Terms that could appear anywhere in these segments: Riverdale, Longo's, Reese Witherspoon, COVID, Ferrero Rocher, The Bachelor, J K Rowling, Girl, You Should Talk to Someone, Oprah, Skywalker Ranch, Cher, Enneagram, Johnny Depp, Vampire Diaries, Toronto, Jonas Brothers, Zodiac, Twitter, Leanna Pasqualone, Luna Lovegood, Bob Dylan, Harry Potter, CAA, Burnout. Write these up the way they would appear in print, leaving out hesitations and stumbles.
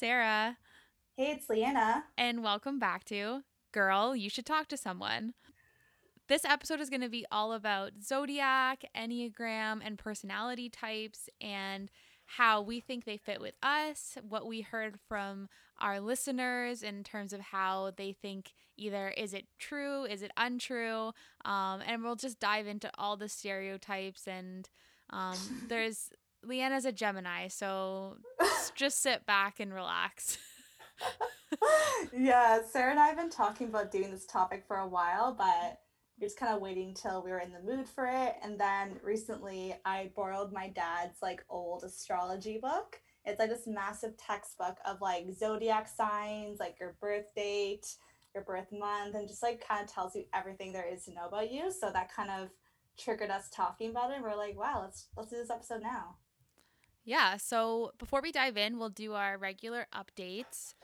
Sarah. Hey, it's Leanna. And welcome back to Girl, You Should Talk to Someone. This episode is going to be all about Zodiac, Enneagram, and personality types, and how we think they fit with us, what we heard from our listeners in terms of how they think either is it true, is it untrue, and we'll just dive into all the stereotypes. And there's Leanna's a Gemini, so just sit back and relax. Yeah, Sarah and I have been talking about doing this topic for a while, but we're just kind of waiting till we were in the mood for it. And then recently I borrowed my dad's like old astrology book. It's like this massive textbook of like zodiac signs, like your birth date, your birth month, and just like kind of tells you everything there is to know about you. So that kind of triggered us talking about it. We're like, wow, let's do this episode now. Yeah, so before we dive in, we'll do our regular updates.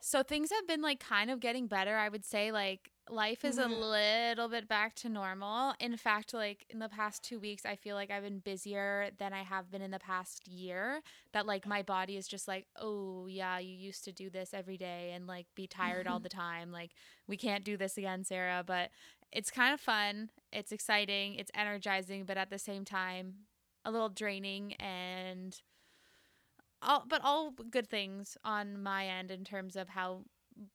So things have been like kind of getting better. I would say like life is a little bit back to normal. In fact, like in the past 2 weeks, I feel like I've been busier than I have been in the past year, that like my body is just like, oh yeah, you used to do this every day and like be tired all the time. Like we can't do this again, Sarah, but it's kind of fun. It's exciting. It's energizing, but at the same time, a little draining and all good things on my end in terms of how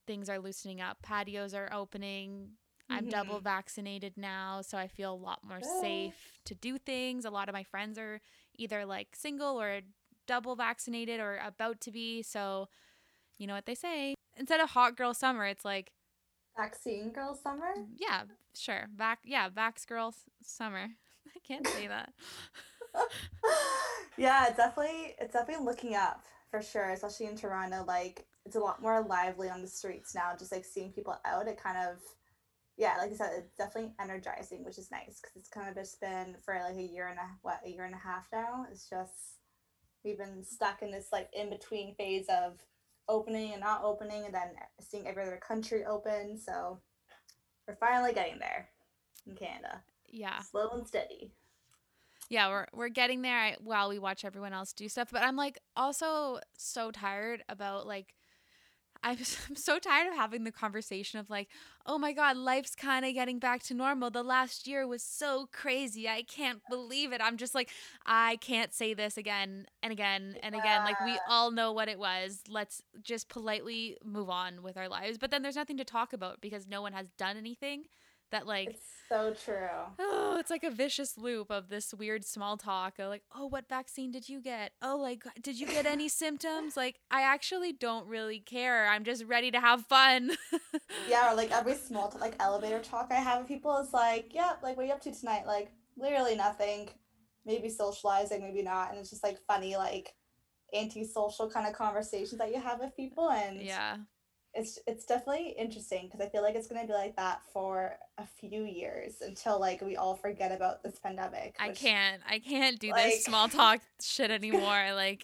things are loosening up. Patios are opening. I'm double vaccinated now, so I feel a lot more safe to do things. A lot of my friends are either like single or double vaccinated or about to be. So you know what they say. Instead of hot girl summer, it's like vaccine girl summer? Yeah, sure. Vax girl summer. I can't say that. Yeah, it's definitely looking up for sure, especially in Toronto. Like it's a lot more lively on the streets now, just like seeing people out. It kind of, yeah, like I said, it's definitely energizing, which is nice because it's kind of just been for like a year and a half now. It's just we've been stuck in this like in between phase of opening and not opening, and then seeing every other country open. So we're finally getting there in Canada. Yeah, slow and steady. Yeah, we're getting there while we watch everyone else do stuff. But I'm like also so tired about like I'm so tired of having the conversation of like, oh my God, life's kind of getting back to normal. The last year was so crazy. I can't believe it. I'm just like, I can't say this again and again and again. Like we all know what it was. Let's just politely move on with our lives. But then there's nothing to talk about because no one has done anything. That like it's so true. Oh, it's like a vicious loop of this weird small talk of like, oh, what vaccine did you get? Oh, like did you get any symptoms? Like I actually don't really care. I'm just ready to have fun. Yeah, or like every small like elevator talk I have with people is like, yeah, like what are you up to tonight? Like literally nothing. Maybe socializing, maybe not. And it's just like funny, like anti-social kind of conversations that you have with people. And yeah. It's definitely interesting because I feel like it's going to be like that for a few years until like we all forget about this pandemic. I can't do like, this small talk shit anymore. Like,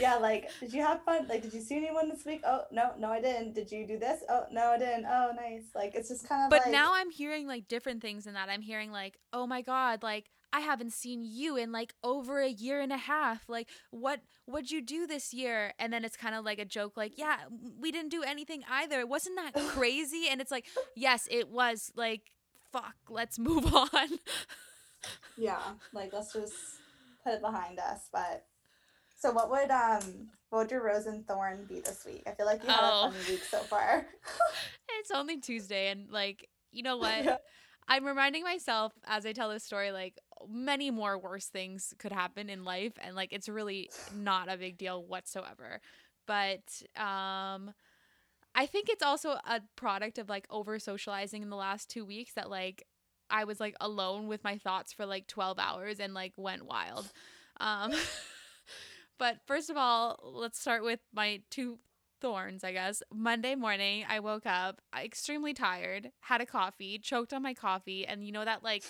yeah, like, did you have fun? Like, did you see anyone this week? Oh, no, I didn't. Did you do this? Oh, no, I didn't. Oh, nice. Like, it's just kind of but like, now I'm hearing like different things than that. I'm hearing like, oh my God, like, I haven't seen you in like over a year and a half. Like, what'd you do this year? And then it's kind of like a joke, like, yeah, we didn't do anything either. It wasn't that crazy. And it's like, yes, it was. Like, fuck, let's move on. Yeah, like let's just put it behind us. But so what would your rose and thorn be this week? I feel like you had a fun week so far. It's only Tuesday, and like, you know what? Yeah. I'm reminding myself as I tell this story, like many more worse things could happen in life. And like, it's really not a big deal whatsoever. But I think it's also a product of like over socializing in the last 2 weeks that like I was like alone with my thoughts for like 12 hours and like went wild. But first of all, let's start with my two thorns, I guess. Monday morning, I woke up extremely tired, had a coffee, choked on my coffee, and you know that like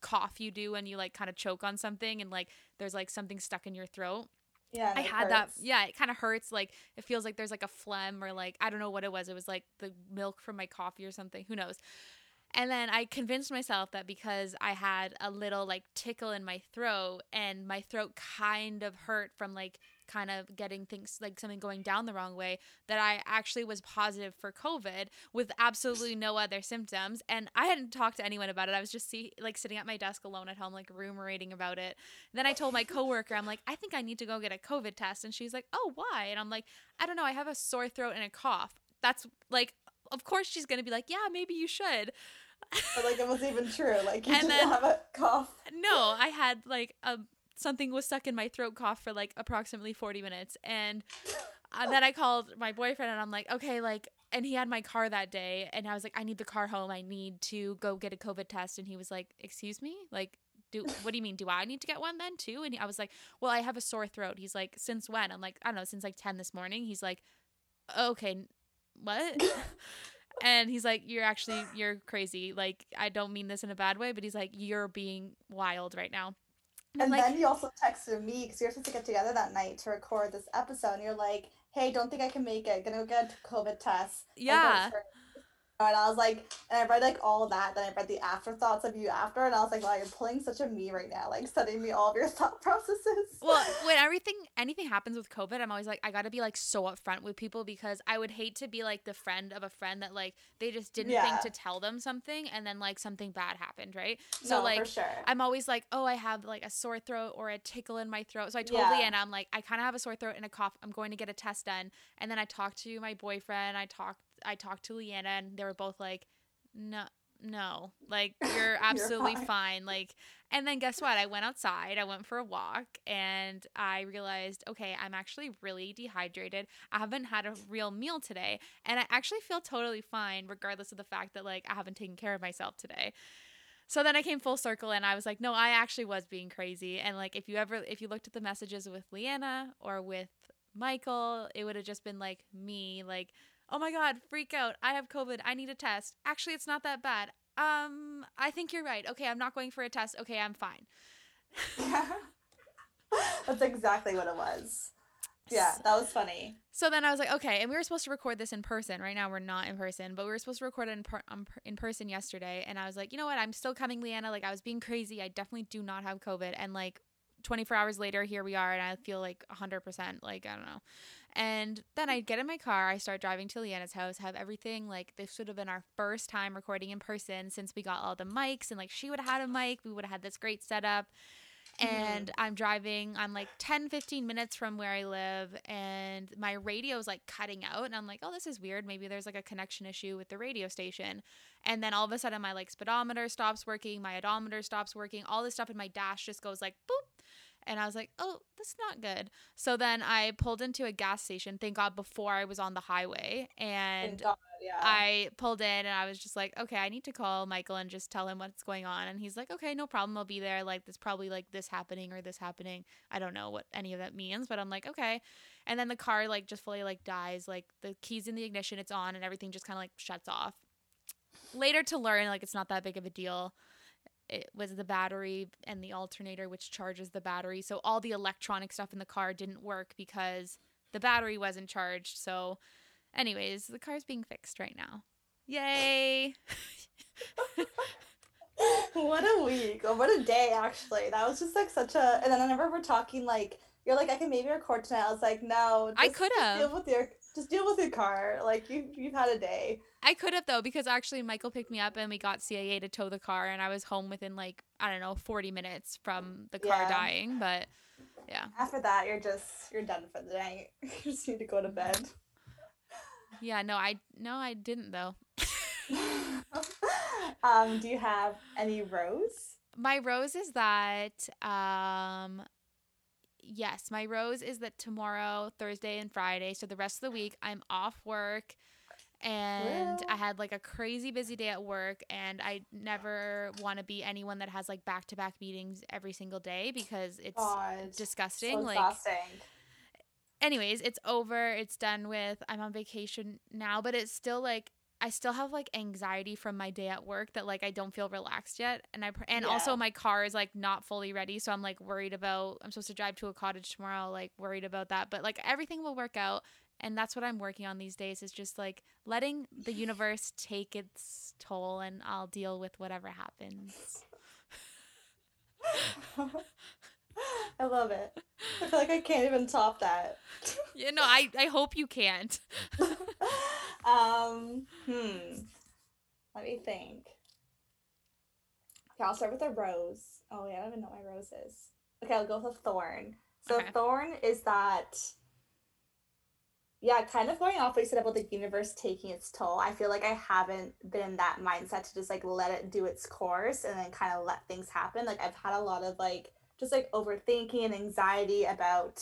cough you do when you like kind of choke on something and like there's like something stuck in your throat. Yeah, I had that. Yeah, it kind of hurts. Like it feels like there's like a phlegm or like I don't know what it was. It was like the milk from my coffee or something. Who knows? And then I convinced myself that because I had a little like tickle in my throat and my throat kind of hurt from like kind of getting things like something going down the wrong way, that I actually was positive for COVID with absolutely no other symptoms. And I hadn't talked to anyone about it. I was just sitting at my desk alone at home, like ruminating about it. And then I told my coworker, I'm like, I think I need to go get a COVID test. And she's like, oh, why? And I'm like, I don't know. I have a sore throat and a cough. That's like, of course she's going to be like, yeah, maybe you should. But like, it wasn't even true. Like, you didn't have a cough. No, I had like something was stuck in my throat cough for like approximately 40 minutes. And then I called my boyfriend and I'm like, okay, like, and he had my car that day. And I was like, I need the car home. I need to go get a COVID test. And he was like, excuse me? Like, what do you mean? Do I need to get one then too? And I was like, well, I have a sore throat. He's like, since when? I'm like, I don't know, since like 10 this morning. He's like, okay, what? And he's like, you're crazy. Like, I don't mean this in a bad way, but he's like, you're being wild right now. And like, then he also texted me, because we were supposed to get together that night to record this episode. And you're like, hey, don't think I can make it. Gonna go get a COVID test. Yeah. And I was like, and I read like all that. Then I read the afterthoughts of you after. And I was like, wow, you're pulling such a me right now. Like, sending me all of your thought processes. Well, when anything happens with COVID, I'm always like, I got to be like so upfront with people, because I would hate to be like the friend of a friend that like they just didn't think to tell them something. And then like something bad happened. Right. So no, like, for sure. I'm always like, oh, I have like a sore throat or a tickle in my throat. So I totally, and I'm like, I kind of have a sore throat and a cough. I'm going to get a test done. And then I talked to my boyfriend. I talked to Leanna, and they were both like, no, like, you're absolutely you're fine. Like, and then guess what? I went outside, I went for a walk, and I realized, okay, I'm actually really dehydrated. I haven't had a real meal today, and I actually feel totally fine, regardless of the fact that like I haven't taken care of myself today. So then I came full circle, and I was like, no, I actually was being crazy. And like, if you looked at the messages with Leanna or with Michael, it would have just been like me, like, oh my God, freak out. I have COVID. I need a test. Actually, it's not that bad. I think you're right. Okay, I'm not going for a test. Okay, I'm fine. Yeah. That's exactly what it was. Yeah, that was funny. So then I was like, okay, and we were supposed to record this in person. Right now we're not in person, but we were supposed to record it in person yesterday. And I was like, you know what? I'm still coming, Leanna. Like, I was being crazy. I definitely do not have COVID. And like 24 hours later, here we are, and I feel like 100%. Like, I don't know. And then I get in my car, I start driving to Leanna's house, have everything, like, this would have been our first time recording in person since we got all the mics, and like she would have had a mic, we would have had this great setup. And I'm driving, I'm like 10-15 minutes from where I live, and my radio's like cutting out, and I'm like, oh, this is weird, maybe there's like a connection issue with the radio station. And then all of a sudden my like speedometer stops working, my odometer stops working, all this stuff in my dash just goes like boop. And I was like, oh, that's not good. So then I pulled into a gas station, thank God, before I was on the highway. And God, yeah. I pulled in, and I was just like, okay, I need to call Michael and just tell him what's going on. And he's like, okay, no problem. I'll be there. Like, there's probably like this happening or this happening. I don't know what any of that means, but I'm like, okay. And then the car like just fully like dies. Like, the key's in the ignition, it's on, and everything just kind of like shuts off. Later to learn, like, it's not that big of a deal. It was the battery and the alternator, which charges the battery. So all the electronic stuff in the car didn't work because the battery wasn't charged. So anyways, the car's being fixed right now. Yay. What a week. What a day, actually. That was just like such a – and then I remember we're talking like – you're like, I can maybe record tonight. I was like, no. I could have. Just deal with your car. Like, you've had a day. I could have, though, because actually Michael picked me up and we got CAA to tow the car, and I was home within, like, I don't know, 40 minutes from the car dying. But, yeah. After that, you're done for the night. You just need to go to bed. Yeah, no, I didn't, though. Do you have any rose? My rose is that, yes, my rose is that tomorrow, Thursday and Friday, so the rest of the week, I'm off work, and I had like a crazy busy day at work, and I never want to be anyone that has like back-to-back meetings every single day, because it's disgusting. So like, exhausting. Anyways, it's over. It's done with. I'm on vacation now, but it's still like, I still have like anxiety from my day at work that like I don't feel relaxed yet, and also my car is like not fully ready, so I'm like worried about, I'm supposed to drive to a cottage tomorrow, like worried about that, but like everything will work out, and that's what I'm working on these days, is just like letting the universe take its toll, and I'll deal with whatever happens. I love it. I feel like I can't even top that. You know, I hope you can't. Let me think. Okay, I'll start with a rose. Oh, yeah, I don't even know what my rose is. Okay, I'll go with a thorn. So okay. Thorn is that, yeah, kind of going off what you said about the universe taking its toll. I feel like I haven't been in that mindset to just, like, let it do its course and then kind of let things happen. Like, I've had a lot of, like, just, like, overthinking and anxiety about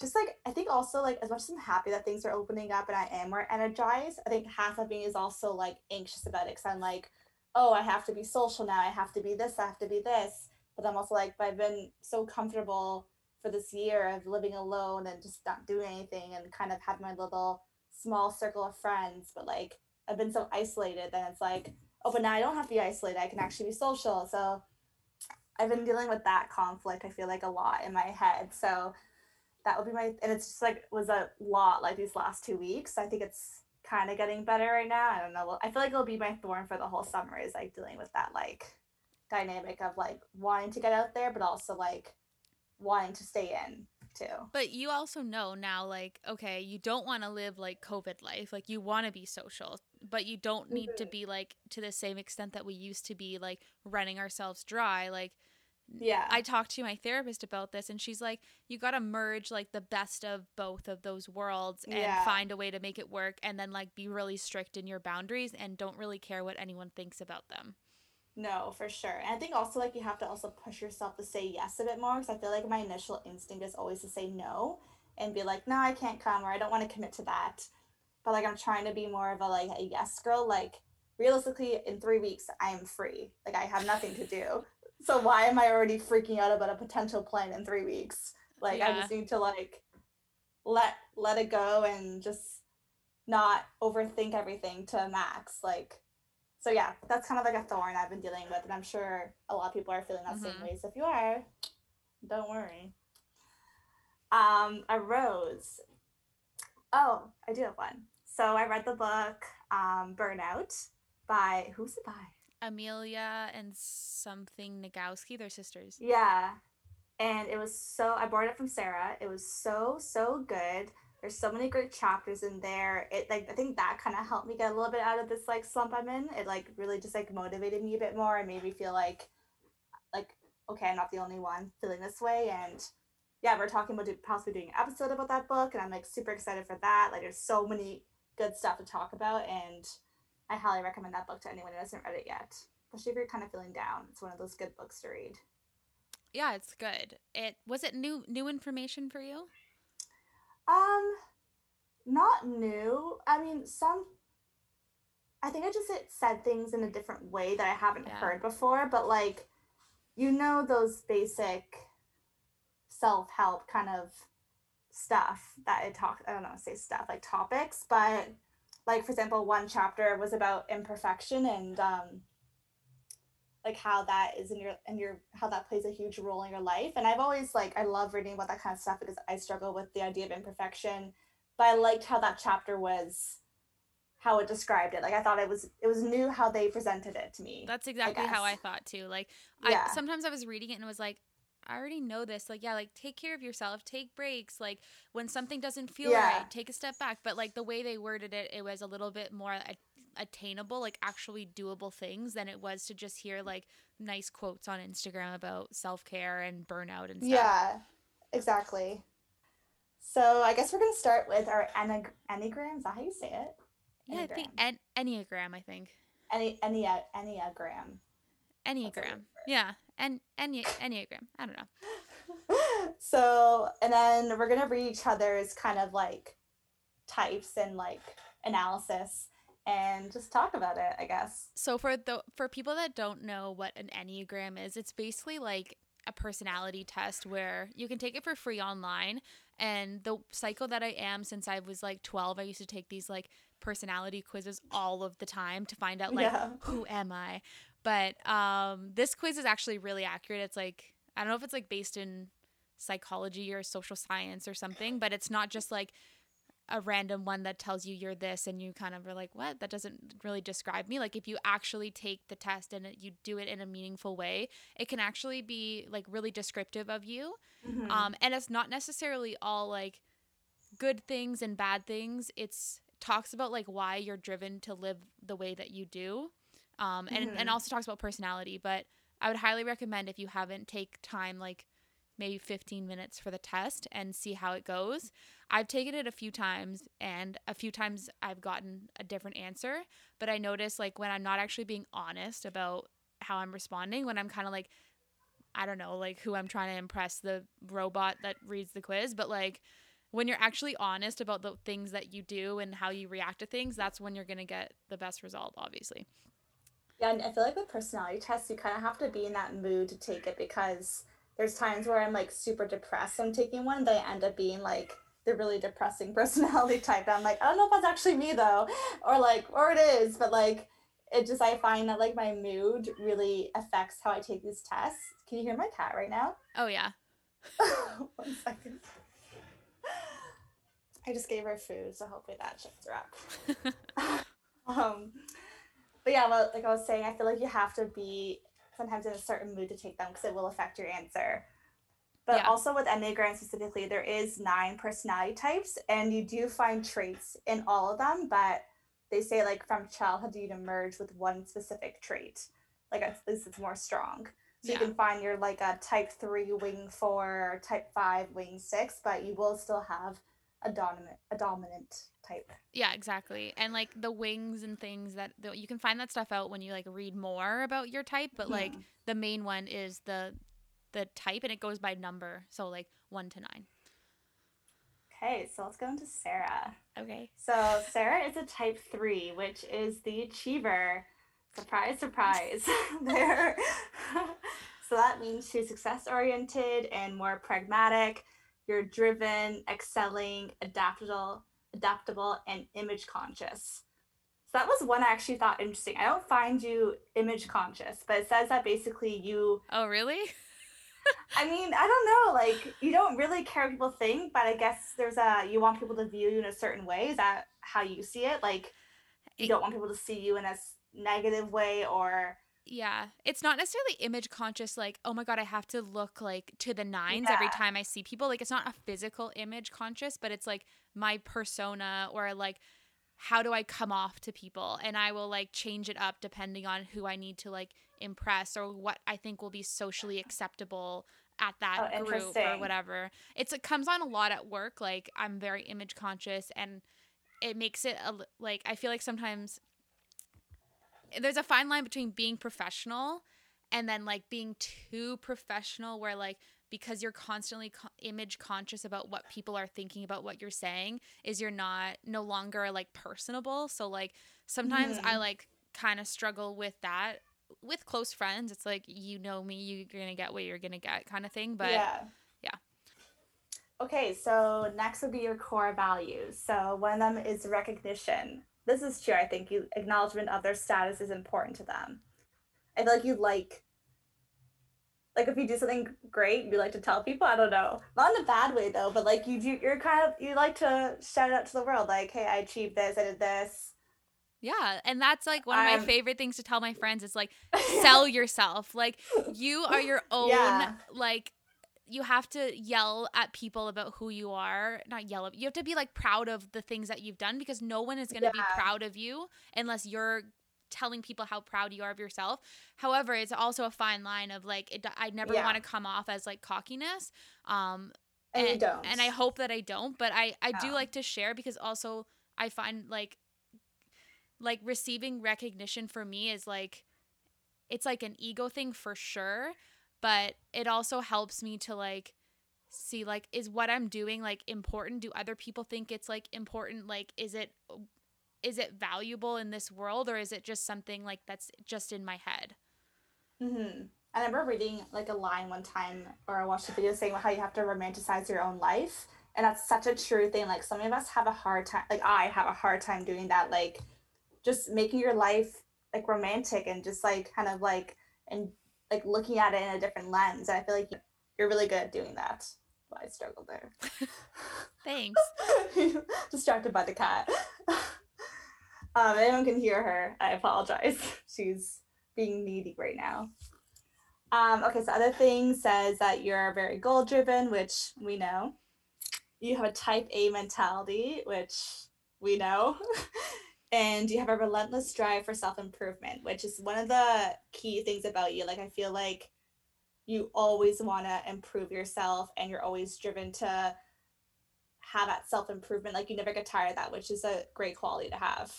just, like, I think also, like, as much as I'm happy that things are opening up and I am more energized, I think half of me is also, like, anxious about it because I'm, like, oh, I have to be social now. I have to be this. I have to be this. But I'm also, like, but I've been so comfortable for this year of living alone and just not doing anything and kind of have my little small circle of friends. But, like, I've been so isolated that it's, like, oh, but now I don't have to be isolated. I can actually be social. So I've been dealing with that conflict, I feel like, a lot in my head. So that would be my, and it's just, like, was a lot, like, these last 2 weeks. So I think it's kind of getting better right now. I don't know. I feel like it'll be my thorn for the whole summer is, like, dealing with that, like, dynamic of, like, wanting to get out there, but also, like, wanting to stay in, too. But you also know now, like, okay, you don't want to live, like, COVID life. Like, you want to be social, but you don't need to be, like, to the same extent that we used to be, like, running ourselves dry. Like, yeah, I talked to my therapist about this, and she's like, you got to merge, like, the best of both of those worlds and find a way to make it work, and then, like, be really strict in your boundaries and don't really care what anyone thinks about them. No, for sure. And I think also, like, you have to also push yourself to say yes a bit more, because I feel like my initial instinct is always to say no and be like, no, I can't come, or I don't want to commit to that. But, like, I'm trying to be more of a, like, a yes girl. Like, realistically, in 3 weeks, I am free. Like, I have nothing to do. So why am I already freaking out about a potential plan in 3 weeks? Like, I just need to, like, let it go and just not overthink everything to a max. Like, so yeah, that's kind of like a thorn I've been dealing with, and I'm sure a lot of people are feeling that same way. So if you are, don't worry. A rose. Oh, I do have one. So I read the book Burnout by, who's it by? Amelia and something Nagowski, they're sisters. Yeah. And it was so, I borrowed it from Sarah. It was so, so good. There's so many great chapters in there. It, like, I think that kind of helped me get a little bit out of this, like, slump I'm in. It, like, really just, like, motivated me a bit more and made me feel like, okay, I'm not the only one feeling this way. And yeah, we're talking about possibly doing an episode about that book, and I'm, like, super excited for that. Like, there's so many good stuff to talk about, and I highly recommend that book to anyone who hasn't read it yet, especially if you're kind of feeling down. It's one of those good books to read. Yeah, it's good. It was it new information for you? Not new. I mean, I think it said things in a different way that I haven't heard before, but, like, you know, those basic self-help kind of stuff that it talks, I don't know, say stuff like topics, but like, for example, one chapter was about imperfection and, like, how that is in your how that plays a huge role in your life. And I've always, like, I love reading about that kind of stuff because I struggle with the idea of imperfection, but I liked how that chapter was, how it described it. Like, I thought it was new how they presented it to me. That's exactly how I thought too. Like, sometimes I was reading it and was like, I already know this. Like, yeah, like, take care of yourself, take breaks. Like, when something doesn't feel right, take a step back. But, like, the way they worded it, it was a little bit more attainable, like, actually doable things than it was to just hear, like, nice quotes on Instagram about self-care and burnout and stuff. Yeah, exactly. So I guess we're going to start with our Enneagram. Is that how you say it? Enneagram. Yeah, I think Enneagram, I think. Enneagram. Enneagram. Yeah. And Enneagram. I don't know. So, and then we're going to read each other's kind of, like, types and, like, analysis and just talk about it, I guess. So for people that don't know what an Enneagram is, it's basically like a personality test where you can take it for free online. And the cycle that I am, since I was, like, 12, I used to take these, like, personality quizzes all of the time to find out, like, who am I? But this quiz is actually really accurate. It's, like, I don't know if it's, like, based in psychology or social science or something, but it's not just, like, a random one that tells you you're this and you kind of are like, what? That doesn't really describe me. Like if you actually take the test and you do it in a meaningful way, it can actually be like really descriptive of you. Mm-hmm. And it's not necessarily all like good things and bad things. It's talks about like why you're driven to live the way that you do. And also talks about personality, but I would highly recommend if you haven't, take time, like maybe 15 minutes for the test and see how it goes. I've taken it a few times and a few times I've gotten a different answer, but I notice like when I'm not actually being honest about how I'm responding, when I'm kind of like, I don't know, like who I'm trying to impress, the robot that reads the quiz, but like when you're actually honest about the things that you do and how you react to things, that's when you're going to get the best result, obviously. Yeah, and I feel like with personality tests, you kind of have to be in that mood to take it, because there's times where I'm like super depressed, I'm taking one, they end up being like the really depressing personality type. And I'm like, I don't know if that's actually me though, or it is, but like, it just, I find that like my mood really affects how I take these tests. Can you hear my cat right now? Oh yeah. 1 second. I just gave her food, so hopefully that checks her up. But yeah, well, like I was saying, I feel like you have to be sometimes in a certain mood to take them because it will affect your answer. But yeah. Also with Enneagram specifically, there is 9 personality types, and you do find traits in all of them, but they say like from childhood you'd emerge with one specific trait. Like at least it's more strong. So yeah. You can find your like a type 3 wing 4, type 5 wing 6, but you will still have a dominant type. Yeah, exactly. And like the wings and things that you can find that stuff out when you like read more about your type, but like the main one is the type, and it goes by number, so like 1 to 9. Okay, so let's go into Sarah. Okay. So Sarah is a type 3, which is the achiever. Surprise, surprise. There. So that means she's success oriented and more pragmatic. You're driven, excelling, adaptable, and image conscious. So that was one I actually thought interesting. I don't find you image conscious, but it says that basically you... Oh, really? I mean, I don't know. Like, you don't really care what people think, but I guess there's you want people to view you in a certain way. Is that how you see it? Like, you don't want people to see you in a negative way or... Yeah, it's not necessarily image conscious, like, oh my God, I have to look like to the nines every time I see people. Like, it's not a physical image conscious, but it's like my persona or like, how do I come off to people? And I will like change it up depending on who I need to like impress or what I think will be socially acceptable at that group or whatever. It comes on a lot at work. Like, I'm very image conscious, and it makes it like, I feel like sometimes there's a fine line between being professional and then like being too professional, where like, because you're constantly image conscious about what people are thinking about what you're saying, is you're not no longer like personable. So like sometimes I like kind of struggle with that with close friends. It's like, you know me, you're going to get what you're going to get kind of thing. But yeah. Okay. So next would be your core values. So one of them is recognition. This is true. I think acknowledgement of their status is important to them. I feel like you like if you do something great, you like to tell people. I don't know, not in a bad way though, but like you like to shout it out to the world, like, hey, I achieved this, I did this. Yeah, and that's like one of my favorite things to tell my friends is like, sell yourself. Like, you are your own. Yeah. Like, you have to yell at people about who you are, not yell at, you have to be like proud of the things that you've done, because no one is going to be proud of you unless you're telling people how proud you are of yourself. However, it's also a fine line of like, I never want to come off as like cockiness. And you don't. And I hope that I don't, but I do like to share, because also I find like receiving recognition for me is like, it's like an ego thing for sure. But it also helps me to like see like, is what I'm doing like important? Do other people think it's like important? Like, is it valuable in this world, or is it just something like that's just in my head? Mm-hmm. I remember reading like a line one time, or I watched a video saying how you have to romanticize your own life. And that's such a true thing. Like, some of us have a hard time, like I have a hard time doing that. Like, just making your life like romantic and just like kind of like, and like looking at it in a different lens. And I feel like you're really good at doing that. Well, I struggled there. Thanks. Distracted by the cat. Anyone can hear her. I apologize. She's being needy right now. Okay, so other thing says that you're very goal-driven, which we know. You have a type A mentality, which we know. And you have a relentless drive for self-improvement, which is one of the key things about you. Like, I feel like you always want to improve yourself and you're always driven to have that self-improvement. Like, you never get tired of that, which is a great quality to have.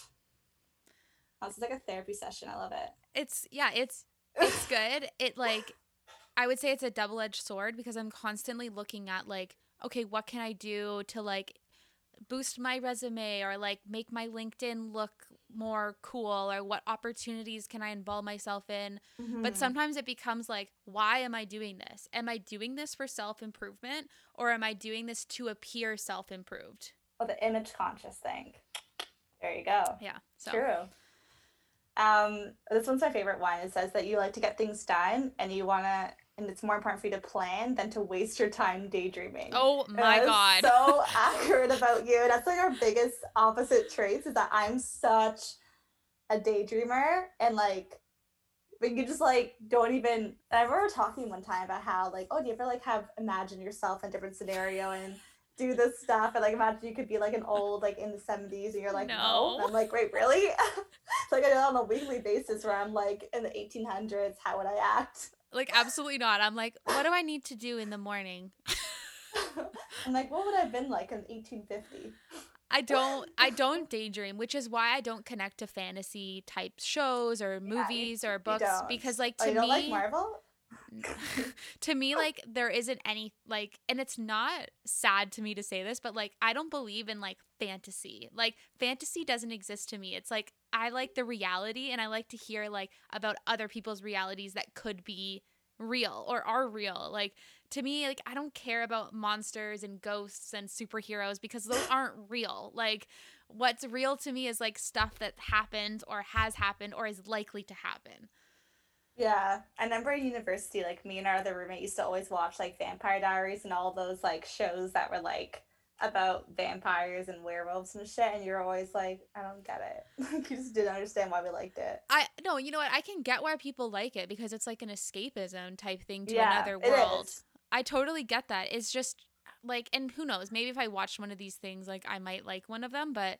Oh, this is like a therapy session. I love it. It's good. It, like, I would say it's a double-edged sword because I'm constantly looking at, like, okay, what can I do to, like, boost my resume or, like, make my LinkedIn look more cool, or what opportunities can I involve myself in? Mm-hmm. But sometimes it becomes like, why am I doing this? Am I doing this for self-improvement, or am I doing this to appear self-improved? Well, the image conscious thing. There you go. Yeah. So. True. This one's my favorite one. It says that you like to get things done and you want to, and it's more important for you to plan than to waste your time daydreaming. Oh my God. So accurate about you. That's like our biggest opposite traits, is that I'm such a daydreamer, and like, but you just like don't even, I remember talking one time about how like, oh, do you ever like have imagine yourself in a different scenario and do this stuff, and like imagine you could be like an old, like in the 70s, and you're like, no. And I'm like, wait, really? It's like I do that on a weekly basis where I'm like, in the 1800s, how would I act? Like, absolutely not. I'm like, what do I need to do in the morning? I'm like, what would I have been like in 1850? I don't daydream, which is why I don't connect to fantasy type shows or movies or books, because like to me, you don't like Marvel? To me, like, there isn't any, like, and it's not sad to me to say this, but like, I don't believe in like fantasy. Like, fantasy doesn't exist to me. It's like, I like the reality, and I like to hear like about other people's realities that could be real or are real. Like, to me, like, I don't care about monsters and ghosts and superheroes because those aren't real. Like, what's real to me is like stuff that happened or has happened or is likely to happen. Yeah, I remember in university, like, me and our other roommate used to always watch, like, Vampire Diaries and all those, like, shows that were, like, about vampires and werewolves and shit, and you're always like, I don't get it. Like, you just didn't understand why we liked it. No, you know what? I can get why people like it because it's, like, an escapism type thing to another world. I totally get that. It's just, like, and who knows? Maybe if I watched one of these things, like, I might like one of them, but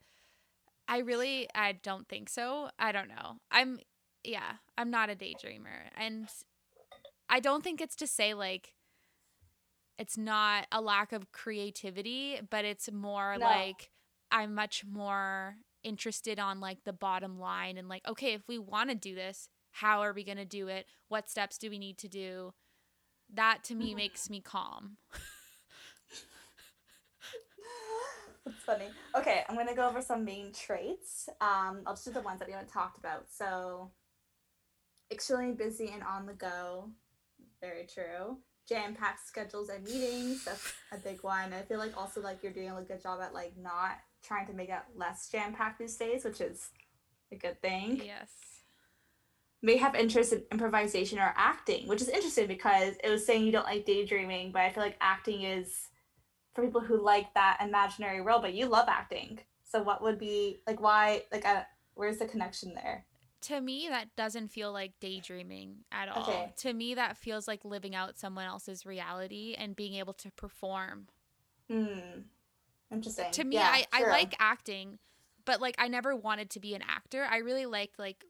I don't think so. I don't know. I'm not a daydreamer, and I don't think it's to say like it's not a lack of creativity, but it's more like I'm much more interested on like the bottom line and like, okay, if we want to do this, how are we going to do it? What steps do we need to do? That to me makes me calm. That's funny. Okay, I'm going to go over some main traits. I'll just do the ones that we haven't talked about. So, extremely busy and on the go. Very true. Jam-packed schedules and meetings. That's a big one. I feel like also like you're doing a good job at like not trying to make it less jam-packed these days, which is a good thing. Yes. May have interest in improvisation or acting, which is interesting because it was saying you don't like daydreaming, but I feel like acting is for people who like that imaginary role, but you love acting. So what would be like, why, like, where's the connection there? To me, that doesn't feel like daydreaming at all. Okay. To me, that feels like living out someone else's reality and being able to perform. Interesting. To me, I like acting, but like, I never wanted to be an actor. I really liked, like,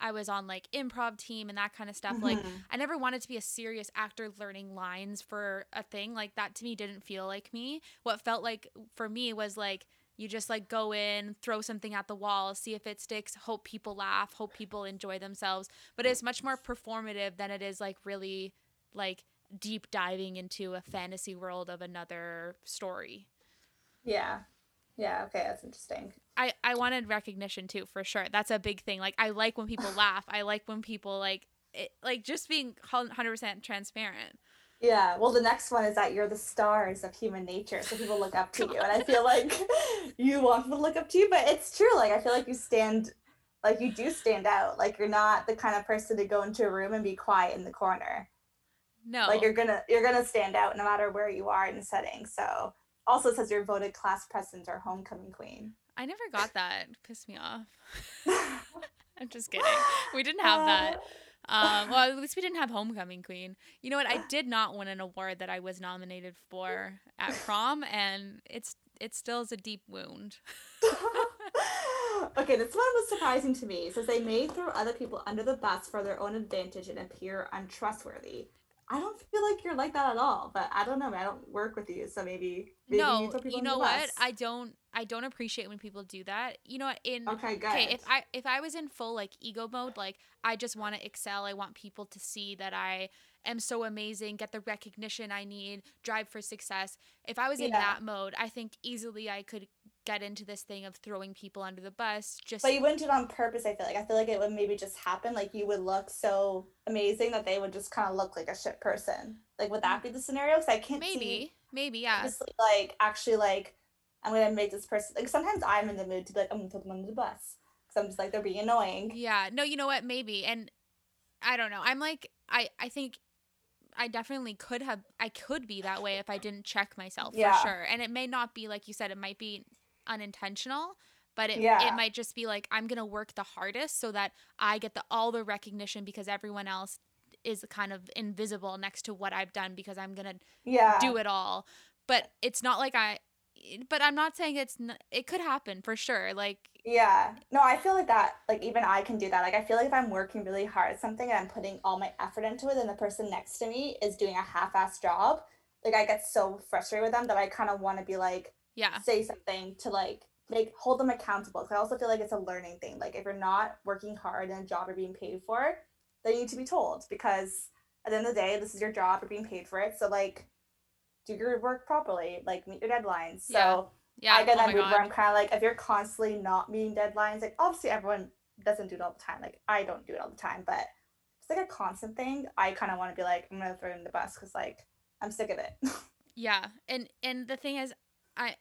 I was on like improv team and that kind of stuff. Mm-hmm. Like, I never wanted to be a serious actor learning lines for a thing. Like, that to me didn't feel like me. What felt like for me was like, you just like go in, throw something at the wall, see if it sticks, hope people laugh, hope people enjoy themselves. But it's much more performative than it is like really like deep diving into a fantasy world of another story. Yeah. Yeah, okay, that's interesting. I wanted recognition too, for sure. That's a big thing. Like, I like when people laugh. I like when people like it, like just being 100% transparent. Yeah, well, the next one is that you're the stars of human nature, so people look up to you. And I feel like you want people to look up to you, but it's true. Like, I feel like you do stand out. Like, you're not the kind of person to go into a room and be quiet in the corner. No. Like, you're gonna stand out no matter where you are in the setting, so also says you're voted class president or homecoming queen. I never got that. Pissed me off. I'm just kidding. We didn't have that. Well, at least we didn't have homecoming queen. You know what? I did not win an award that I was nominated for at prom, and it still is a deep wound. Okay, this one was surprising to me. It says they may throw other people under the bus for their own advantage and appear untrustworthy. I don't feel like you're like that at all, but I don't know. I don't work with you, so maybe no, you throw people under the bus. You know what? I don't appreciate when people do that. You know, if I was in full like ego mode, like I just want to excel. I want people to see that I am so amazing, get the recognition I need, drive for success. If I was in that mode, I think easily I could get into this thing of throwing people under the bus. But you wouldn't do it on purpose, I feel like. I feel like it would maybe just happen. Like, you would look so amazing that they would just kind of look like a shit person. Like, would that be the scenario? Because I can't Maybe, yeah. Just, like, actually, like, I'm going to make this person... Like, sometimes I'm in the mood to be like, I'm going to put them under the bus. Because I'm just like, they're being annoying. Yeah. No, you know what? Maybe. And I don't know. I'm like, I think... I definitely could be that way if I didn't check myself for sure. And it may not be, like you said, it might be unintentional, but it might just be like, I'm going to work the hardest so that I get all the recognition because everyone else is kind of invisible next to what I've done because I'm going to do it all. But it's not like but I'm not saying it could happen for sure. Like, yeah, no, I feel like that, like, even I can do that. Like, I feel like if I'm working really hard at something and I'm putting all my effort into it and the person next to me is doing a half-assed job, like, I get so frustrated with them that I kind of want to be like, say something to like hold them accountable. Because I also feel like it's a learning thing. Like, if you're not working hard in a job or being paid for, then you need to be told, because at the end of the day, this is your job, you're being paid for it. So, like, do your work properly, like, meet your deadlines. So yeah, I get that mood where I'm kind of like, if you're constantly not meeting deadlines, like, obviously everyone doesn't do it all the time. Like, I don't do it all the time, but it's like a constant thing. I kind of want to be like, I'm going to throw it in the bus because, like, I'm sick of it. Yeah. And the thing is,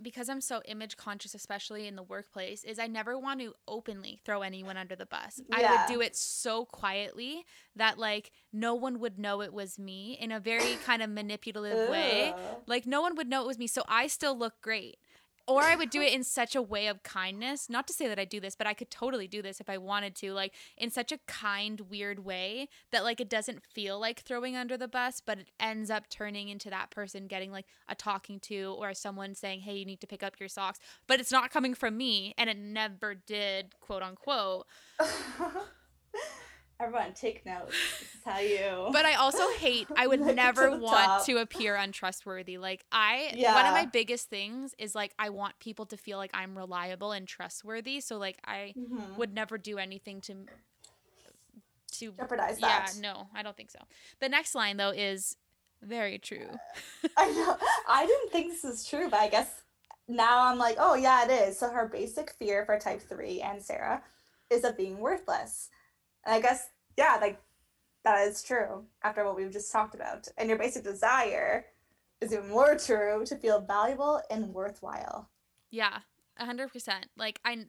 because I'm so image conscious, especially in the workplace, is I never want to openly throw anyone under the bus. Yeah. I would do it so quietly that, like, no one would know it was me in a very kind of manipulative way. Like, no one would know it was me, so I still look great. Or I would do it in such a way of kindness. Not to say that I do this, but I could totally do this if I wanted to. Like, in such a kind, weird way that, like, it doesn't feel like throwing under the bus, but it ends up turning into that person getting, like, a talking to or someone saying, hey, you need to pick up your socks. But it's not coming from me, and it never did, quote unquote. Everyone, take notes. This is how you... But I also hate... I would never want to appear untrustworthy. Like, one of my biggest things is, like, I want people to feel like I'm reliable and trustworthy. So, like, I would never do anything to jeopardize that. Yeah, no, I don't think so. The next line, though, is very true. I know. I didn't think this is true, but I guess now I'm like, oh, yeah, it is. So her basic fear for type 3 and Sarah is of being worthless. And I guess, yeah, like, that is true after what we've just talked about. And your basic desire is even more true, to feel valuable and worthwhile. Yeah, 100%. Like, and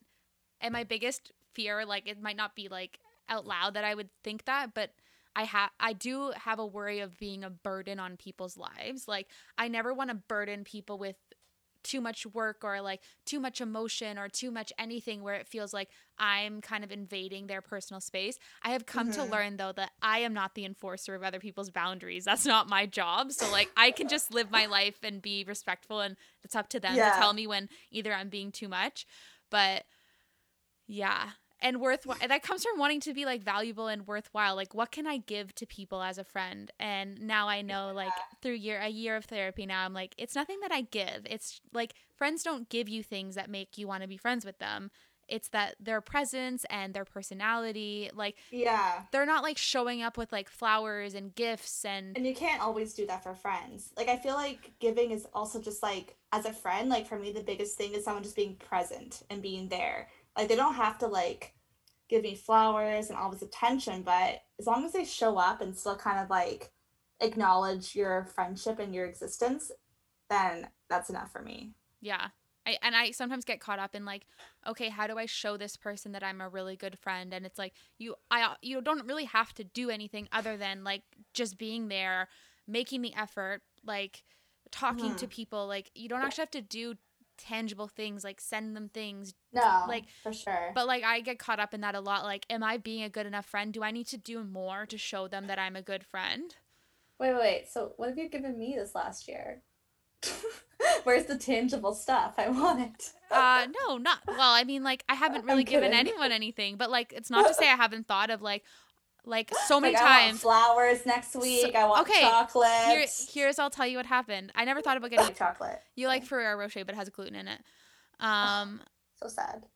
my biggest fear, like, it might not be, like, out loud that I would think that, but I do have a worry of being a burden on people's lives. Like, I never want to burden people with too much work or, like, too much emotion or too much anything where it feels like I'm kind of invading their personal space. I have come to learn, though, that I am not the enforcer of other people's boundaries. That's not my job. So, like, I can just live my life and be respectful, and it's up to them to tell me when either I'm being too much. But yeah. And worthwhile. That comes from wanting to be, like, valuable and worthwhile. Like, what can I give to people as a friend? And now I know, like, through a year of therapy now, I'm like, it's nothing that I give. It's, like, friends don't give you things that make you want to be friends with them. It's that their presence and their personality, like, they're not, like, showing up with, like, flowers and gifts. And you can't always do that for friends. Like, I feel like giving is also just, like, as a friend, like, for me, the biggest thing is someone just being present and being there. Like, they don't have to, like, give me flowers and all this attention, but as long as they show up and still kind of, like, acknowledge your friendship and your existence, then that's enough for me. Yeah. I sometimes get caught up in, like, okay, how do I show this person that I'm a really good friend? And it's like, you don't really have to do anything other than, like, just being there, making the effort, like, talking to people. Like, you don't actually have to do tangible things, like send them things. No, like, for sure. But like, I get caught up in that a lot. Like, am I being a good enough friend? Do I need to do more to show them that I'm a good friend? Wait. So what have you given me this last year? Where's the tangible stuff? I want it. No, not well. I mean, like, I haven't really given anyone anything, but like, it's not to say I haven't thought of like so many times. I want flowers next week. So, I want chocolate. Here's I'll tell you what happened. I never thought about getting chocolate. You like Ferrero Rocher, but it has gluten in it. So sad.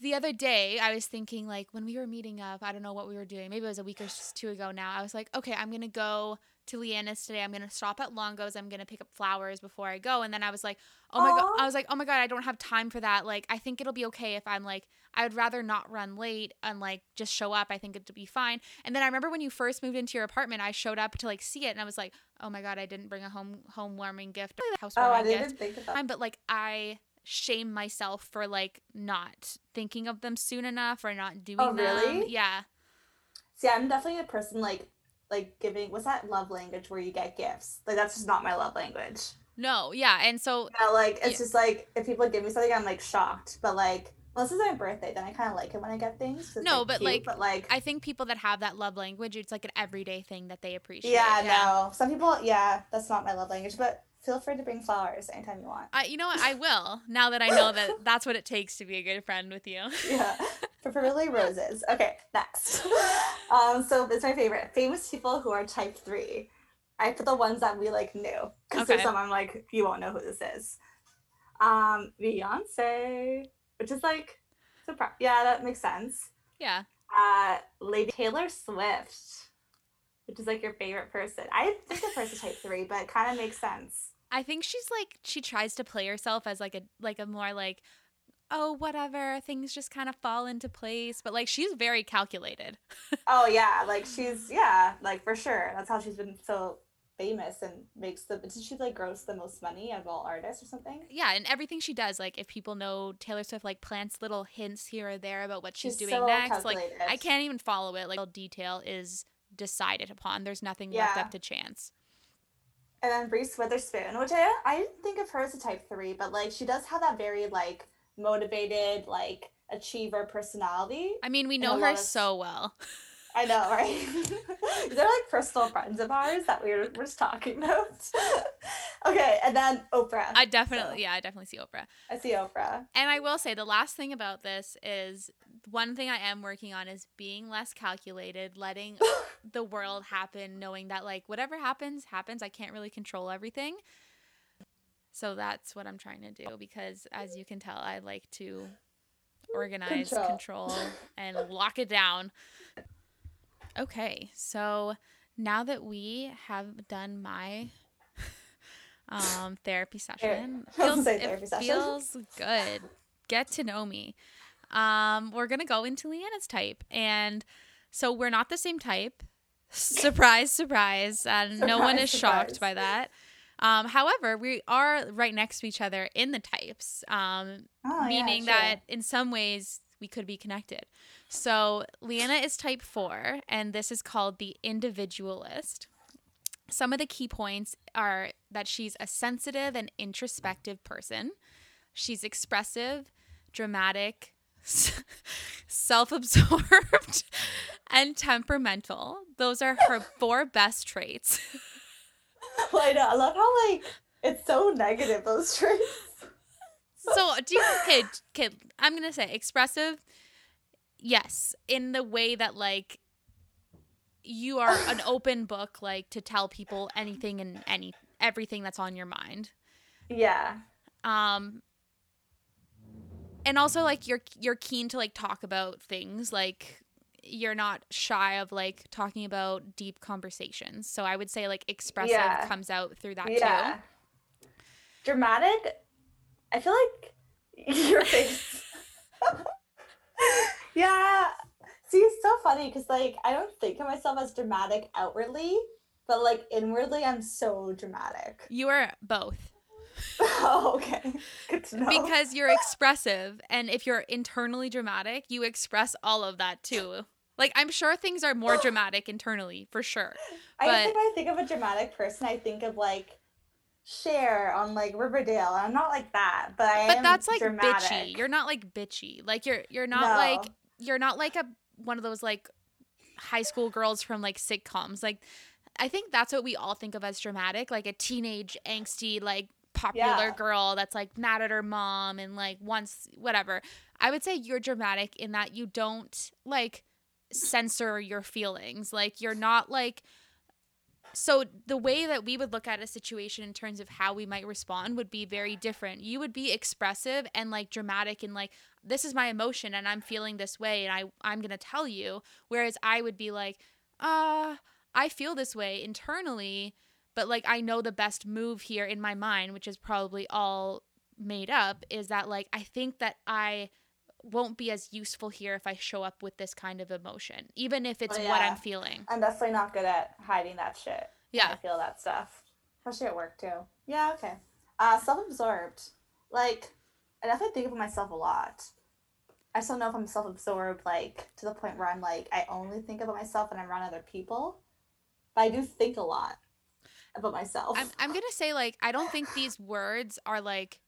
The other day, I was thinking, like, when we were meeting up, I don't know what we were doing. Maybe it was a week or 2 ago now. I was like, okay, I'm going to go to Leanna's today. I'm going to stop at Longo's. I'm going to pick up flowers before I go. And then I was like, oh my God, I don't have time for that. Like, I think it'll be okay if I'm like, I would rather not run late and like just show up. I think it'll be fine. And then I remember when you first moved into your apartment, I showed up to like see it. And I was like, oh my God, I didn't bring a home-warming gift. I didn't think of that. But like, I shame myself for like not thinking of them soon enough or not doing them. Yeah. See, I'm definitely a person like giving, what's that love language where you get gifts? Like, that's just not my love language. No, yeah. And so yeah, like, it's just like, if people give me something, I'm like shocked. But like, unless it's my birthday, then I kind of like it when I get things. No, like, but cute, like, but like, I think people that have that love language, it's like an everyday thing that they appreciate. Yeah. No, some people, yeah, that's not my love language, but feel free to bring flowers anytime you want. You know what? I will, now that I know that that's what it takes to be a good friend with you. Yeah, preferably roses. Okay, next. So it's my favorite. Famous people who are type 3. I put the ones that we, like, knew. Because there's some I'm like, you won't know who this is. Beyonce, which is, like, yeah, that makes sense. Yeah. Lady Taylor Swift, which is, like, your favorite person. I think the person's type 3, but it kind of makes sense. I think she's like, she tries to play herself as like a more like, oh, whatever, things just kind of fall into place. But like, she's very calculated. Oh yeah, like she's, yeah, like for sure. That's how she's been so famous and makes the, doesn't she like gross the most money of all artists or something? Yeah, and everything she does, like if people know Taylor Swift, like plants little hints here or there about what she's doing so next. Like, I can't even follow it. Like, detail is decided upon. There's nothing left up to chance. And then Reese Witherspoon, which I didn't think of her as a type 3, but, like, she does have that very, like, motivated, like, achiever personality. I mean, we know her so well. I know, right? They're, like, personal friends of ours that we're just talking about. Okay, and then Oprah. I definitely see Oprah. I see Oprah. And I will say the last thing about this is one thing I am working on is being less calculated, letting the world happen, knowing that, like, whatever happens, happens. I can't really control everything. So that's what I'm trying to do because, as you can tell, I like to organize, control and lock it down. Okay, so now that we have done my therapy session, feels good. Get to know me. We're going to go into Leanna's type. And so we're not the same type. Surprise, surprise. No one is shocked by that. However, we are right next to each other in the types, meaning that in some ways we could be connected. So Leanna is type 4, and this is called the individualist. Some of the key points are that she's a sensitive and introspective person. She's expressive, dramatic, self-absorbed, and temperamental. Those are her 4 best traits. Well, I know. I love how, like, it's so negative, those traits. So, kid, I'm going to say expressive, yes, in the way that, like, you are an open book, like, to tell people anything and everything that's on your mind. Yeah. And also, like, you're keen to, like, talk about things, like, you're not shy of, like, talking about deep conversations. So I would say, like, expressive comes out through that, too. Dramatic. I feel like your face. Yeah. See, it's so funny because, like, I don't think of myself as dramatic outwardly, but, like, inwardly I'm so dramatic. You are both. Oh, okay. Good to know. Because you're expressive, and if you're internally dramatic, you express all of that too. Like, I'm sure things are more dramatic internally, for sure. But I think when I think of a dramatic person, I think of, like, Cher on like Riverdale. I'm not like that, but I am that's like dramatic. Bitchy. You're not like bitchy. Like you're not no. like you're not like a one of those like high school girls from like sitcoms. Like I think that's what we all think of as dramatic, like a teenage angsty like popular girl that's like mad at her mom and like wants whatever. I would say you're dramatic in that you don't like censor your feelings. Like you're not like so the way that we would look at a situation in terms of how we might respond would be very different. You would be expressive and like dramatic and like, this is my emotion and I'm feeling this way and I'm going to tell you. Whereas I would be like, I feel this way internally, but like I know the best move here in my mind, which is probably all made up, is that like I think that I won't be as useful here if I show up with this kind of emotion, even if it's what I'm feeling. I'm definitely not good at hiding that shit. Yeah. I feel that stuff. Especially at work too. Yeah, okay. Self-absorbed. Like, I definitely think of myself a lot. I just don't know if I'm self-absorbed, like, to the point where I'm like, I only think about myself when I'm around other people. But I do think a lot about myself. I'm going to say, like, I don't think these words are, like,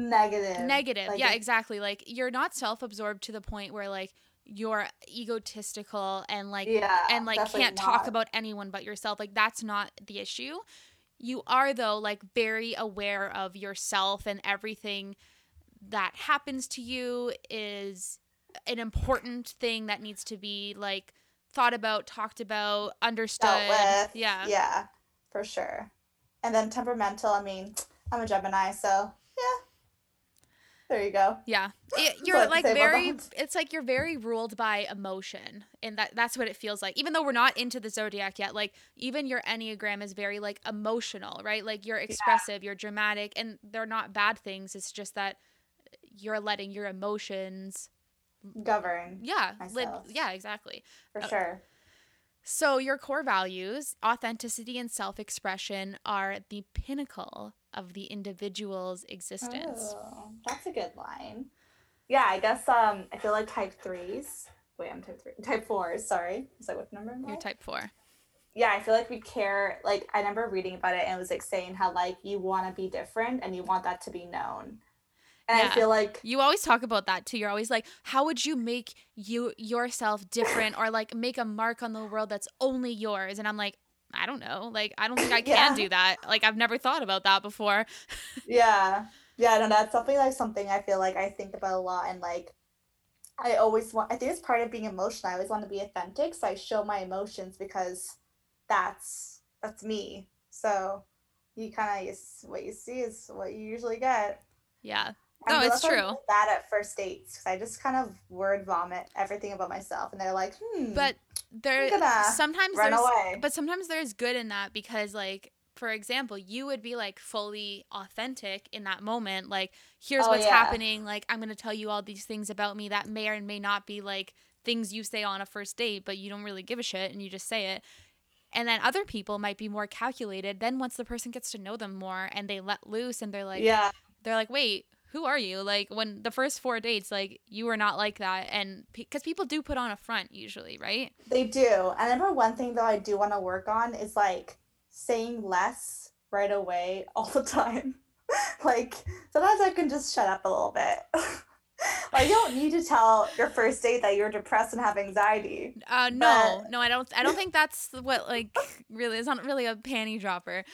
negative. Like, yeah, exactly. Like, you're not self-absorbed to the point where, like, you're egotistical and, like, can't talk about anyone but yourself. Like, that's not the issue. You are, though, like, very aware of yourself, and everything that happens to you is an important thing that needs to be, like, thought about, talked about, understood. Dealt with. Yeah. Yeah, for sure. And then temperamental, I mean, I'm a Gemini, so yeah. There you go. Yeah. You're like very, it's like you're very ruled by emotion. And that's what it feels like. Even though we're not into the Zodiac yet, like even your Enneagram is very like emotional, right? Like you're expressive, you're dramatic, and they're not bad things. It's just that you're letting your emotions govern. Yeah. Myself. Yeah, exactly. For sure. So your core values, authenticity and self-expression, are the pinnacle of the individual's existence. Oh, that's a good line. Yeah, I guess I feel like type fours, sorry. Is that what number am I? You're type four. Yeah, I feel like we care, like I remember reading about it and it was like saying how like you want to be different and you want that to be known. And yeah. I feel like you always talk about that too. You're always like, how would you make yourself different or like make a mark on the world that's only yours? And I'm like, I don't know. Like, I don't think I can do that. Like, I've never thought about that before. Yeah. Yeah, no, that's definitely like something I feel like I think about a lot. And like, I think it's part of being emotional. I always want to be authentic. So I show my emotions because that's me. So you kind of, what you see is what you usually get. Yeah. No, it's true. I'm bad at first dates because I just kind of word vomit everything about myself, and they're like, But sometimes there's good in that, because, like, for example, you would be like fully authentic in that moment. Like, here's what's happening. Like, I'm gonna tell you all these things about me that may or may not be like things you say on a first date, but you don't really give a shit and you just say it. And then other people might be more calculated. Then once the person gets to know them more and they let loose and they're like, they're like, wait. Who are you? Like, when the first four dates, like, you were not like that. And because people do put on a front usually, right? They do. And I remember one thing, though, I do want to work on is, like, saying less right away all the time. Like, sometimes I can just shut up a little bit. Like, you don't need to tell your first date that you're depressed and have anxiety. No, I don't think that's what, like, really, it's not really a panty dropper.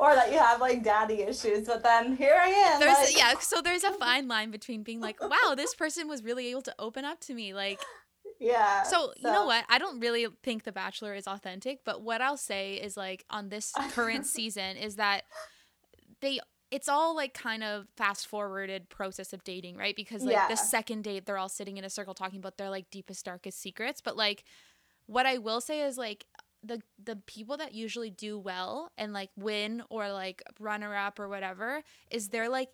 Or that you have like daddy issues, but then here I am. So there's a fine line between being like, wow, this person was really able to open up to me, like, yeah. So you know what? I don't really think The Bachelor is authentic, but what I'll say is, like, on this current season is that it's all like kind of fast forwarded process of dating, right? Because like the second date, they're all sitting in a circle talking about their like deepest, darkest secrets. But like, what I will say is, like, the people that usually do well and like win or like runner up or whatever is they're like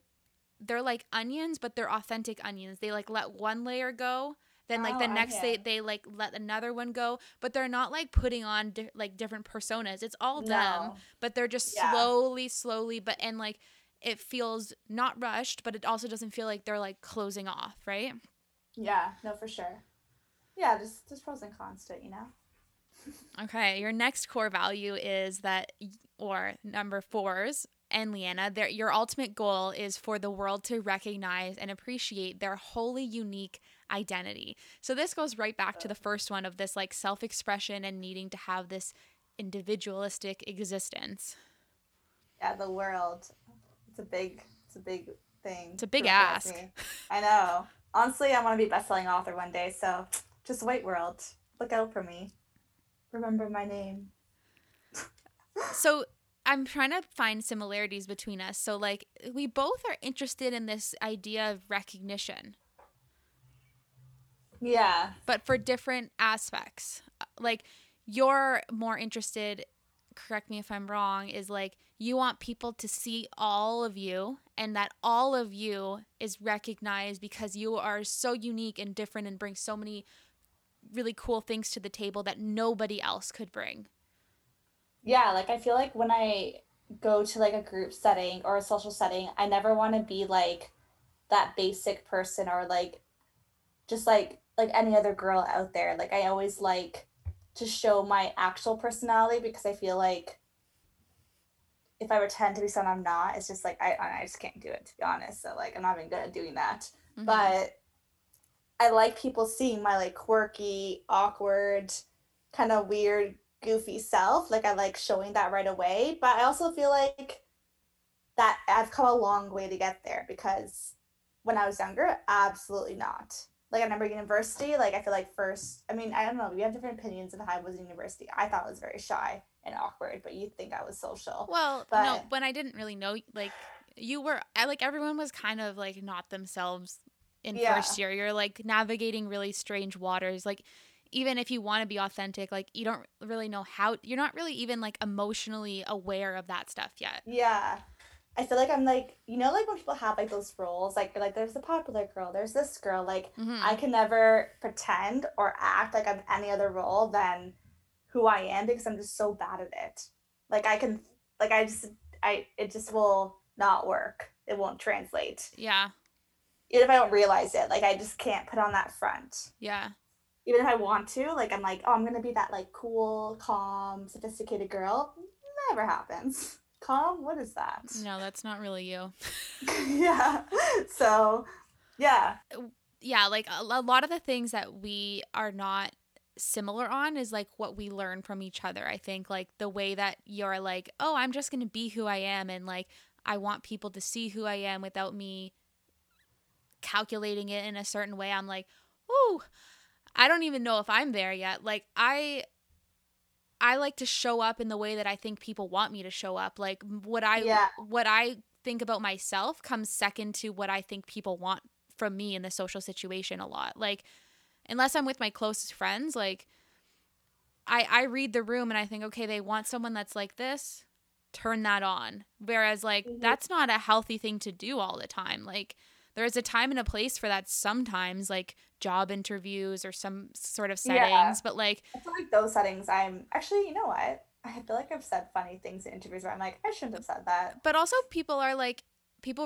onions, but they're authentic onions. They like let one layer go, then like the next day they like let another one go, but they're not like putting on like different personas. It's all them, but they're just slowly, but and like it feels not rushed, but it also doesn't feel like they're like closing off, right? Yeah, no, for sure. Yeah, just pros and cons to it, you know. Okay, your next core value is that, or number fours, and Leanna, your ultimate goal is for the world to recognize and appreciate their wholly unique identity. So this goes right back to the first one of this like self-expression and needing to have this individualistic existence. Yeah, the world. It's a big thing. It's a big ask. Me. I know. Honestly, I want to be a best-selling author one day, so just wait, world. Look out for me. Remember my name. So I'm trying to find similarities between us. So like we both are interested in this idea of recognition. Yeah. But for different aspects. Like you're more interested, correct me if I'm wrong, is like you want people to see all of you and that all of you is recognized because you are so unique and different and bring so many really cool things to the table that nobody else could bring. Yeah, like I feel like when I go to like a group setting or a social setting, I never want to be like that basic person or like just like any other girl out there. Like I always like to show my actual personality because I feel like if I pretend to be someone I'm not, it's just like I just can't do it, to be honest. So like I'm not even good at doing that. Mm-hmm. But I like people seeing my like quirky, awkward, kind of weird, goofy self. Like I like showing that right away, but I also feel like that I've come a long way to get there because when I was younger, absolutely not. Like I remember university, like I feel like first, I mean, I don't know, we have different opinions on how I was in university. I thought I was very shy and awkward, but you'd think I was social. Well, but no, when I didn't really know, like you were, I like everyone was kind of like not themselves in first year. You're like navigating really strange waters. Like even if you want to be authentic, like you don't really know how, you're not really even like emotionally aware of that stuff yet. Yeah. I feel like I'm like, you know, like when people have like those roles, like you're like, there's the popular girl, there's this girl, like mm-hmm. I can never pretend or act like I'm any other role than who I am because I'm just so bad at it. Like I can, like it just will not work. It won't translate. Yeah. Even if I don't realize it, like I just can't put on that front. Yeah. Even if I want to, like I'm like, oh, I'm gonna be that like cool, calm, sophisticated girl. Never happens. Calm? What is that? No, that's not really you. Yeah. So, yeah. Yeah, like a lot of the things that we are not similar on is like what we learn from each other. I think like the way that you're like, oh, I'm just gonna be who I am, and like I want people to see who I am without me calculating it in a certain way. I'm like, ooh, I don't even know if I'm there yet. Like I like to show up in the way that I think people want me to show up. Like what I think about myself comes second to what I think people want from me in the social situation a lot. Like unless I'm with my closest friends, like I read the room and I think, okay, they want someone that's like this, turn that on. Whereas like mm-hmm. that's not a healthy thing to do all the time. Like there is a time and a place for that sometimes, like job interviews or some sort of settings. Yeah. But like I feel like those settings I'm actually, you know what? I feel like I've said funny things in interviews where I'm like, I shouldn't have said that. But also people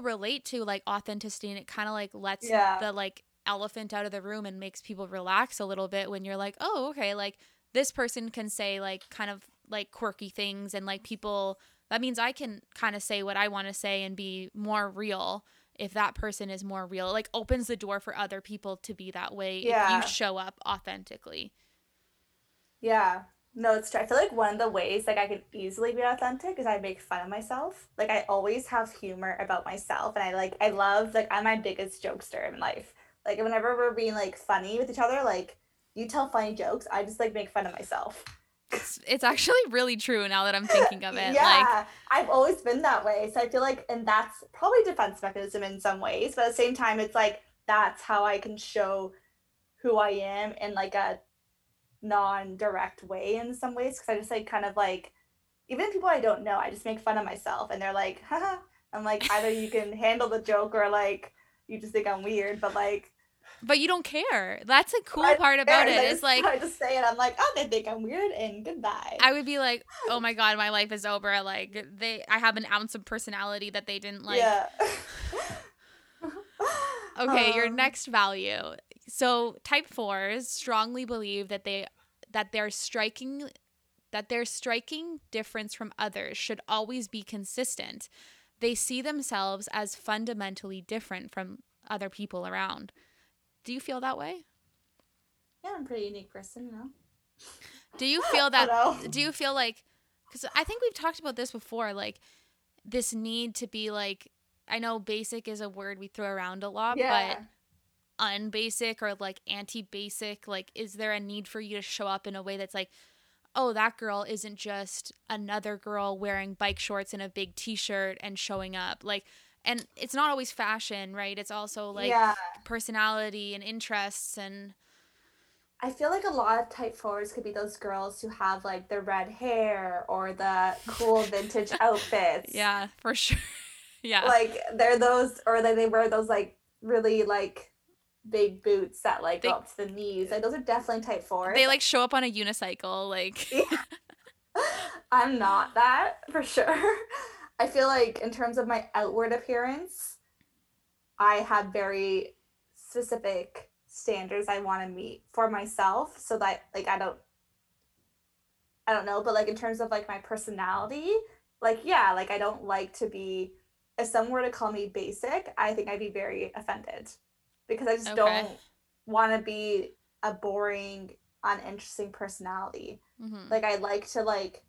relate to like authenticity, and it kind of like lets the like elephant out of the room and makes people relax a little bit when you're like, oh, okay, like this person can say like kind of like quirky things, and like people, that means I can kind of say what I want to say and be more real. If that person is more real, it like opens the door for other people to be that way. Yeah. If you show up authentically. Yeah. No, it's true. I feel like one of the ways like I can easily be authentic is I make fun of myself. Like I always have humor about myself, and I love, like I'm my biggest jokester in life. Like whenever we're being like funny with each other, like you tell funny jokes, I just like make fun of myself. It's actually really true now that I'm thinking of it. Yeah, like, I've always been that way. So I feel like, and that's probably a defense mechanism in some ways, but at the same time, it's like, that's how I can show who I am in like a non-direct way in some ways. Cause I just like kind of like, even people I don't know, I just make fun of myself, and they're like, haha. I'm like, either you can handle the joke or like, you just think I'm weird, but like. But you don't care. That's a cool part about it. It's like I just say it. I'm like, oh, they think I'm weird, and goodbye. I would be like, oh my god, my life is over. Like I have an ounce of personality that they didn't like. Yeah. Okay, your next value. So type 4s strongly believe that they that their striking difference from others should always be consistent. They see themselves as fundamentally different from other people around. Do you feel that way? Yeah, I'm a pretty unique person, you know. Do you feel that? Do you feel like, because I think we've talked about this before, like this need to be like, I know basic is a word we throw around a lot, yeah. But unbasic or like anti-basic, like is there a need for you to show up in a way that's like, oh, that girl isn't just another girl wearing bike shorts and a big t-shirt and showing up. Like, and it's not always fashion, right? It's also like personality and interests. And I feel like a lot of type fours could be those girls who have like the red hair or the cool vintage outfits. Yeah, for sure. Yeah. Like they're those, or then they wear those like really like big boots that like go up to the knees. Like those are definitely type fours. They like show up on a unicycle. Like yeah. I'm not that for sure. I feel like in terms of my outward appearance, I have very specific standards I want to meet for myself, so that like I don't know, but like in terms of like my personality, like yeah, like I don't like to be, if someone were to call me basic, I think I'd be very offended. Because I just don't want to be a boring, uninteresting personality. Mm-hmm. Like, I like to, like,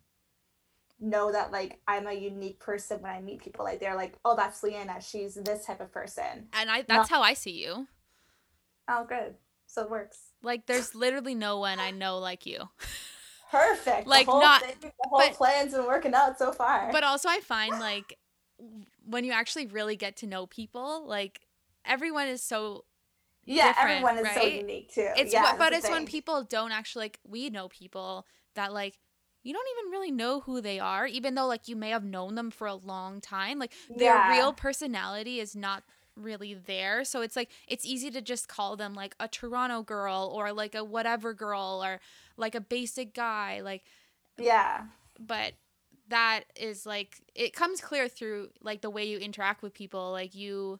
know that, like, I'm a unique person when I meet people. Like, they're like, oh, that's Leanna. She's this type of person. And that's how I see you. Oh, good. So it works. Like, there's literally no one I know like you. Perfect. Like, the whole plan's been working out so far. But also I find, like, when you actually really get to know people, like, everyone is so different, everyone is right? So unique too. It's when people don't actually, like, we know people that like you don't even really know who they are, even though like you may have known them for a long time. Like their real personality is not really there. So it's like it's easy to just call them like a Toronto girl or like a whatever girl or like a basic guy. Like yeah, but that is like it comes clear through like the way you interact with people. Like you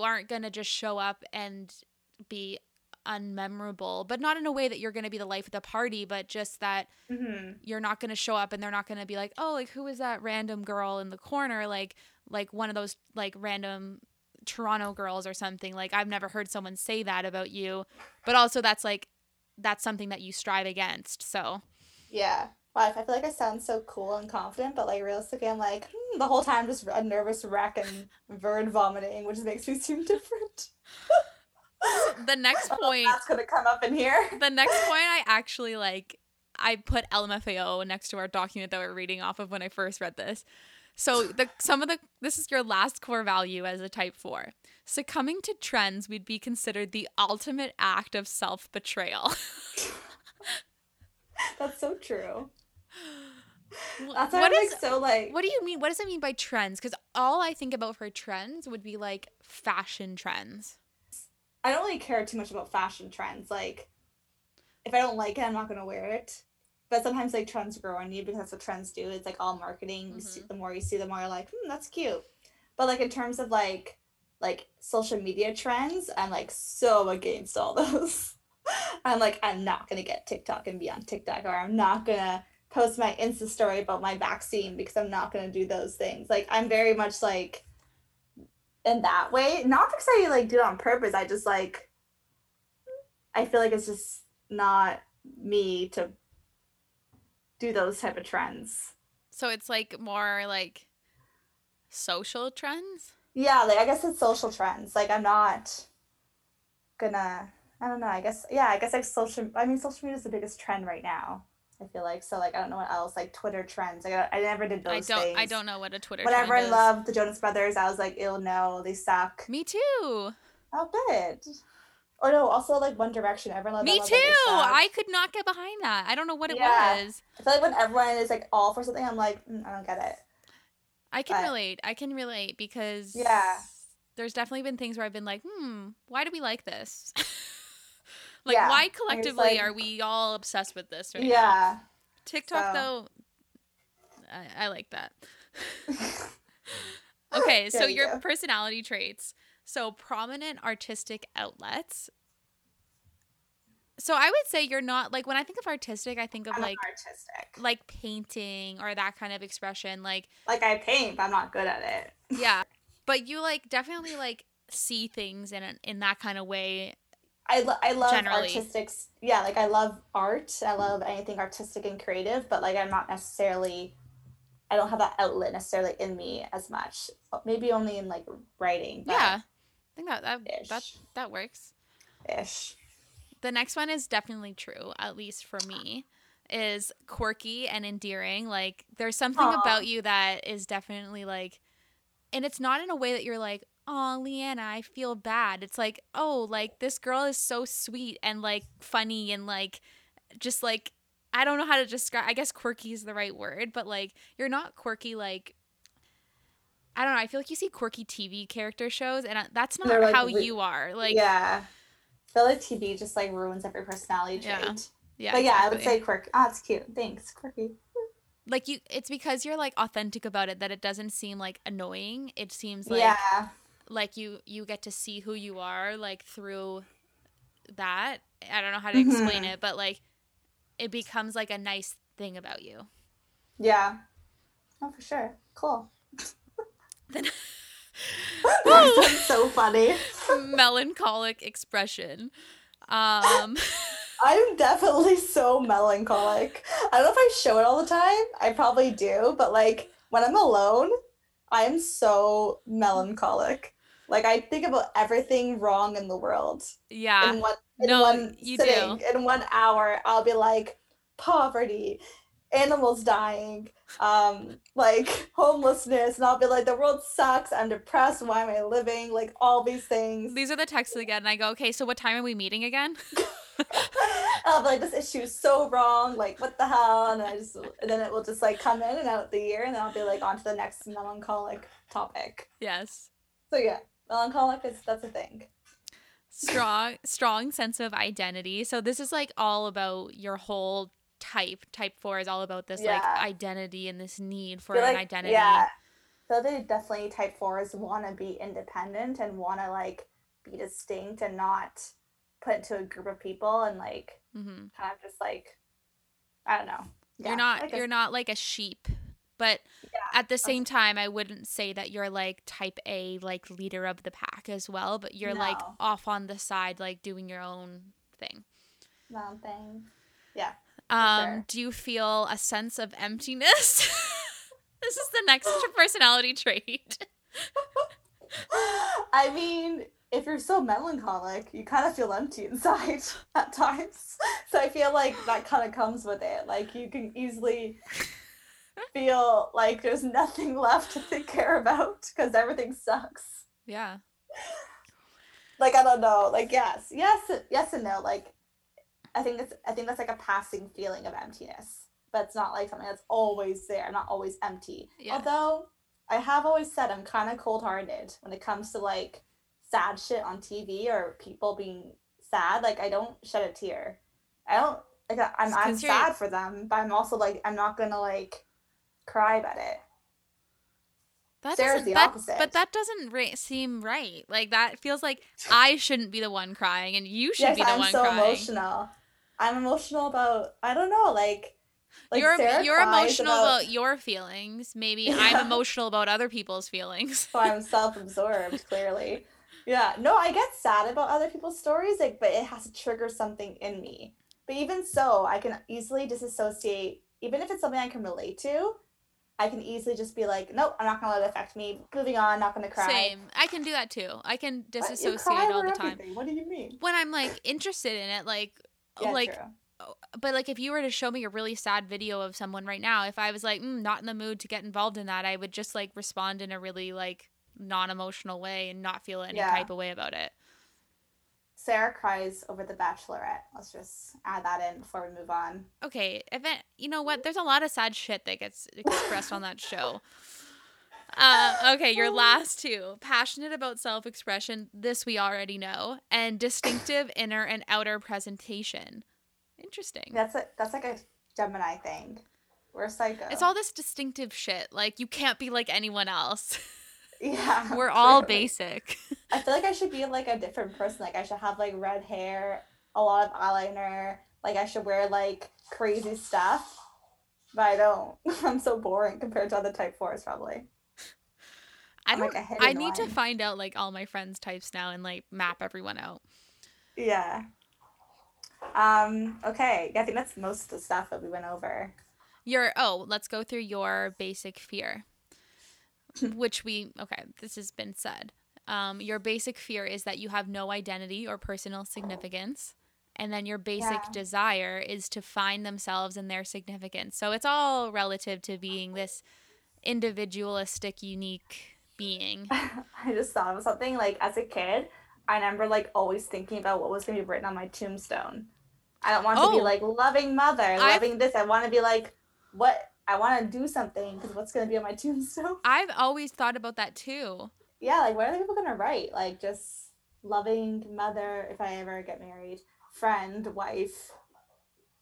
aren't going to just show up and be unmemorable, but not in a way that you're going to be the life of the party, but just that you're not going to show up and they're not going to be like, oh, like who is that random girl in the corner? Like one of those like random Toronto girls or something. Like I've never heard someone say that about you, but also that's like, that's something that you strive against. So yeah. Wow, I feel like I sound so cool and confident, but like realistically, I'm like the whole time just a nervous wreck and word vomiting, which makes me seem different. The next point that's gonna come up in here. The next point, I actually like. I put LMFAO next to our document that we're reading off of when I first read this. So this is your last core value as a type 4. Succumbing to trends would be considered the ultimate act of self-betrayal. That's so true. That's what is, like, so like what do you mean? What does it mean by trends? Because all I think about for trends would be like fashion trends. I don't really care too much about fashion trends. Like if I don't like it, I'm not gonna wear it. But sometimes like trends grow on you because that's what trends do. It's like all marketing. You see, the more you see, the more you're like, that's cute. But like in terms of like social media trends, I'm like so against all those. I'm like, I'm not going to get TikTok and be on TikTok, or I'm not going to post my Insta story about my vaccine because I'm not going to do those things. Like, I'm very much, like, in that way. Not because I, like, do it on purpose. I just, like, I feel like it's just not me to do those type of trends. So it's, like, more, like, social trends? Yeah, like, I guess it's social trends. Like, I'm not going to... I don't know. I guess like social media is the biggest trend right now. I feel like so. Like I don't know what else. Like Twitter trends. I never did those things. I don't know what a Twitter. Whatever trend is. Whenever I loved the Jonas Brothers, I was like, ew, no, they suck. Me too. Oh, good. Oh no, also like One Direction. Everyone loved. Me too. I could not get behind that. I don't know what it was. I feel like when everyone is like all for something, I'm like, I don't get it. I can relate because there's definitely been things where I've been like, why do we like this? Like, why collectively are we all obsessed with this right now? Yeah. TikTok, though, I like that. Okay, so your personality traits. So prominent artistic outlets. So I would say you're not, like, when I think of artistic, I think of, like painting or that kind of expression. Like, I paint, but I'm not good at it. Yeah. But you, like, definitely, like, see things in that kind of way. I love artistic. Yeah, like, I love art. I love anything artistic and creative, but, like, I'm not necessarily, I don't have that outlet necessarily in me as much. Maybe only in, like, writing. But yeah. I think that works. Ish. The next one is definitely true, at least for me, is quirky and endearing. Like, there's something about you that is definitely, like, and it's not in a way that you're like, oh, Leanna, I feel bad. It's like, oh, like, this girl is so sweet and, like, funny and, like, just, like, I don't know how to describe. I guess quirky is the right word, but, like, you're not quirky, like, I don't know. I feel like you see quirky TV character shows, and that's not like, how you are. Like, yeah. I feel like TV just, like, ruins every personality trait. Yeah, but, yeah, exactly. I would say quirky. Oh, it's cute. Thanks, quirky. Like, you, it's because you're, like, authentic about it that it doesn't seem, like, annoying. It seems like, yeah, like you get to see who you are, like, through that. I don't know how to explain it, but, like, it becomes, like, a nice thing about you. Yeah. Oh, for sure. Cool. Then... That's so funny. Melancholic expression. I'm definitely so melancholic. I don't know if I show it all the time. I probably do, but like when I'm alone, I'm so melancholic. Like I think about everything wrong in the world. Yeah. In 1 hour, I'll be like poverty, animals dying, like homelessness, and I'll be like, the world sucks, I'm depressed, why am I living, like all these things. These are the texts again, and I go, okay, so what time are we meeting again? I'll be like, this issue is so wrong, like what the hell, and then it will just like come in and out the year, and then I'll be like on to the next melancholic topic. Yes. So yeah, melancholic is, that's a thing. Strong sense of identity. So this is like all about your whole type 4 is all about this, yeah, like identity and this need for an identity. Yeah, so they definitely, type 4s want to be independent and want to like be distinct and not put into a group of people and like kind of just like, I don't know, yeah, you're not like a sheep, but yeah, at the same time I wouldn't say that you're like type A, like leader of the pack as well, but you're like off on the side, like doing your own thing. Yeah. Sure. Do you feel a sense of emptiness? This is the next personality trait. I mean, if you're so melancholic, you kind of feel empty inside at times. So I feel like that kind of comes with it. Like you can easily feel like there's nothing left to care about because everything sucks. Yeah. Like, I don't know. Like, yes and no. Like, I think that's like a passing feeling of emptiness, but it's not like something that's always there. I'm not always empty. Yeah. Although I have always said I'm kind of cold-hearted when it comes to like sad shit on TV or people being sad. Like I don't shed a tear. I don't like, I'm sad for them, but I'm also like, I'm not gonna like cry about it. Sarah's the opposite. But that doesn't seem right. Like that feels like I shouldn't be the one crying and you should be the one crying. Yes, I'm so emotional. I'm emotional about, I don't know, like you're emotional about your feelings. Maybe yeah. I'm emotional about other people's feelings. So I'm self-absorbed, clearly. Yeah. No, I get sad about other people's stories, like, but it has to trigger something in me. But even so, I can easily disassociate, even if it's something I can relate to. I can easily just be like, nope, I'm not going to let it affect me. Moving on, not going to cry. Same. I can do that too. I can disassociate all the time. Everything. What do you mean? When I'm like interested in it, like, yeah, like, true. But like if you were to show me a really sad video of someone right now, if I was like, not in the mood to get involved in that, I would just like respond in a really like non-emotional way and not feel any type of way about it. Sarah cries over The Bachelorette. Let's just add that in before we move on. Okay. You know what? There's a lot of sad shit that gets expressed on that show. Okay, your last two. Passionate about self-expression. This we already know. And distinctive inner and outer presentation. Interesting. That's like a Gemini thing. We're psycho. It's all this distinctive shit. Like, you can't be like anyone else. Yeah. We're all basic. I feel like I should be like a different person. Like I should have like red hair, a lot of eyeliner. Like, I should wear, like, crazy stuff. But I don't. I'm so boring compared to other type 4s, probably. I need to find out, like, all my friends' types now and, like, map everyone out. Yeah. Okay. Yeah, I think that's most of the stuff that we went over. Let's go through your basic fear. This has been said. Your basic fear is that you have no identity or personal significance. And then your basic desire is to find themselves and their significance. So it's all relative to being this individualistic, unique being. I just thought of something. Like, as a kid, I remember, like, always thinking about what was going to be written on my tombstone. I don't want to be, like, loving mother, loving this. I want to be, like, what? I want to do something because what's going to be on my tombstone? I've always thought about that, too. Yeah, like, what are the people going to write? Like, just loving mother if I ever get married. Friend, wife.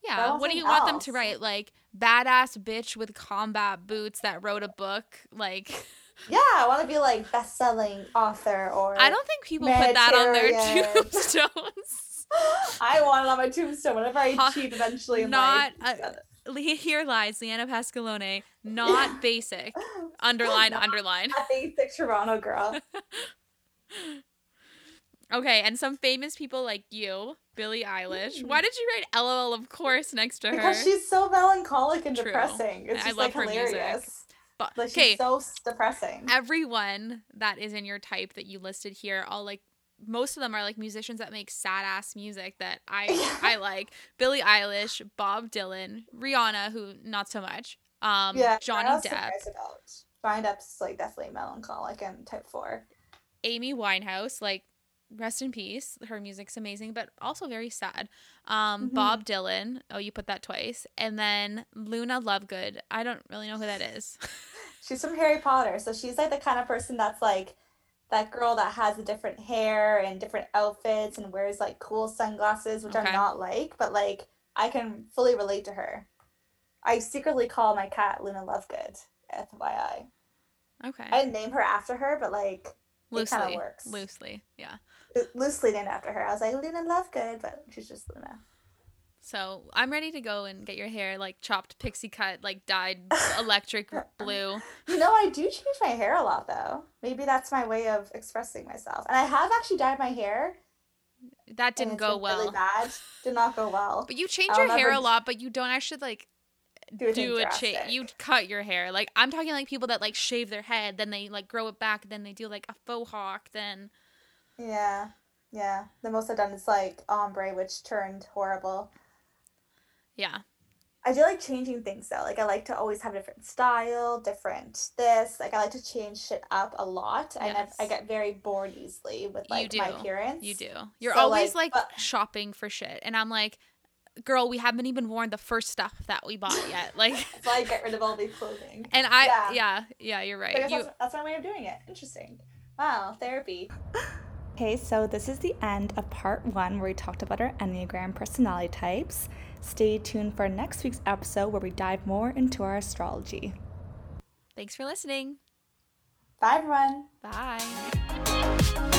Yeah, what do you want them to write? Like, badass bitch with combat boots that wrote a book? Like, yeah, I want to be like best-selling author or. I don't think people put that on their tombstones. I want it on my tombstone whenever I achieve eventually in life. Here lies Leanna Pasqualone, not basic. Underline, not underline. A basic Toronto girl. Okay, and some famous people like you, Billie Eilish. Why did you write LOL, of course, next to her? Because she's so melancholic and depressing. It's just, like, hilarious. I love her music. But she's so depressing. Everyone that is in your type that you listed here, all, like, most of them are, like, musicians that make sad-ass music that I like. Billie Eilish, Bob Dylan, Rihanna, who not so much, Johnny Depp. Johnny Depp's, like, definitely melancholic and type 4. Amy Winehouse, like, rest in peace. Her music's amazing, but also very sad. Bob Dylan. Oh, you put that twice. And then Luna Lovegood. I don't really know who that is. She's from Harry Potter. So she's, like, the kind of person that's, like, that girl that has the different hair and different outfits and wears, like, cool sunglasses, which I'm not like. But, like, I can fully relate to her. I secretly call my cat Luna Lovegood, FYI. Okay. I didn't name her after her, but, like, loosely, it kind of works. Loosely, yeah. Loosely named after her. I was like, Luna Lovegood, but she's just Luna. So I'm ready to go and get your hair, like, chopped, pixie cut, like, dyed electric blue. You know, I do change my hair a lot, though. Maybe that's my way of expressing myself. And I have actually dyed my hair. That didn't go well. Really bad. Did not go well. But you change your hair a lot, but you don't actually, like, do a change. You cut your hair. Like, I'm talking, like, people that, like, shave their head, then they, like, grow it back, then they do, like, a faux hawk, then. Yeah. The most I've done is, like, ombre, which turned horrible. Yeah. I do like changing things, though. Like, I like to always have a different style, different this. Like, I like to change shit up a lot. Yes. And I get very bored easily with, like, my appearance. You do. You're always, like, shopping for shit. And I'm like, girl, we haven't even worn the first stuff that we bought yet. Like, so I get rid of all the clothing. And Yeah, you're right. That's my way of doing it. Interesting. Wow, therapy. Okay, so this is the end of part 1 where we talked about our Enneagram personality types. Stay tuned for next week's episode where we dive more into our astrology. Thanks for listening. Bye, everyone. Bye.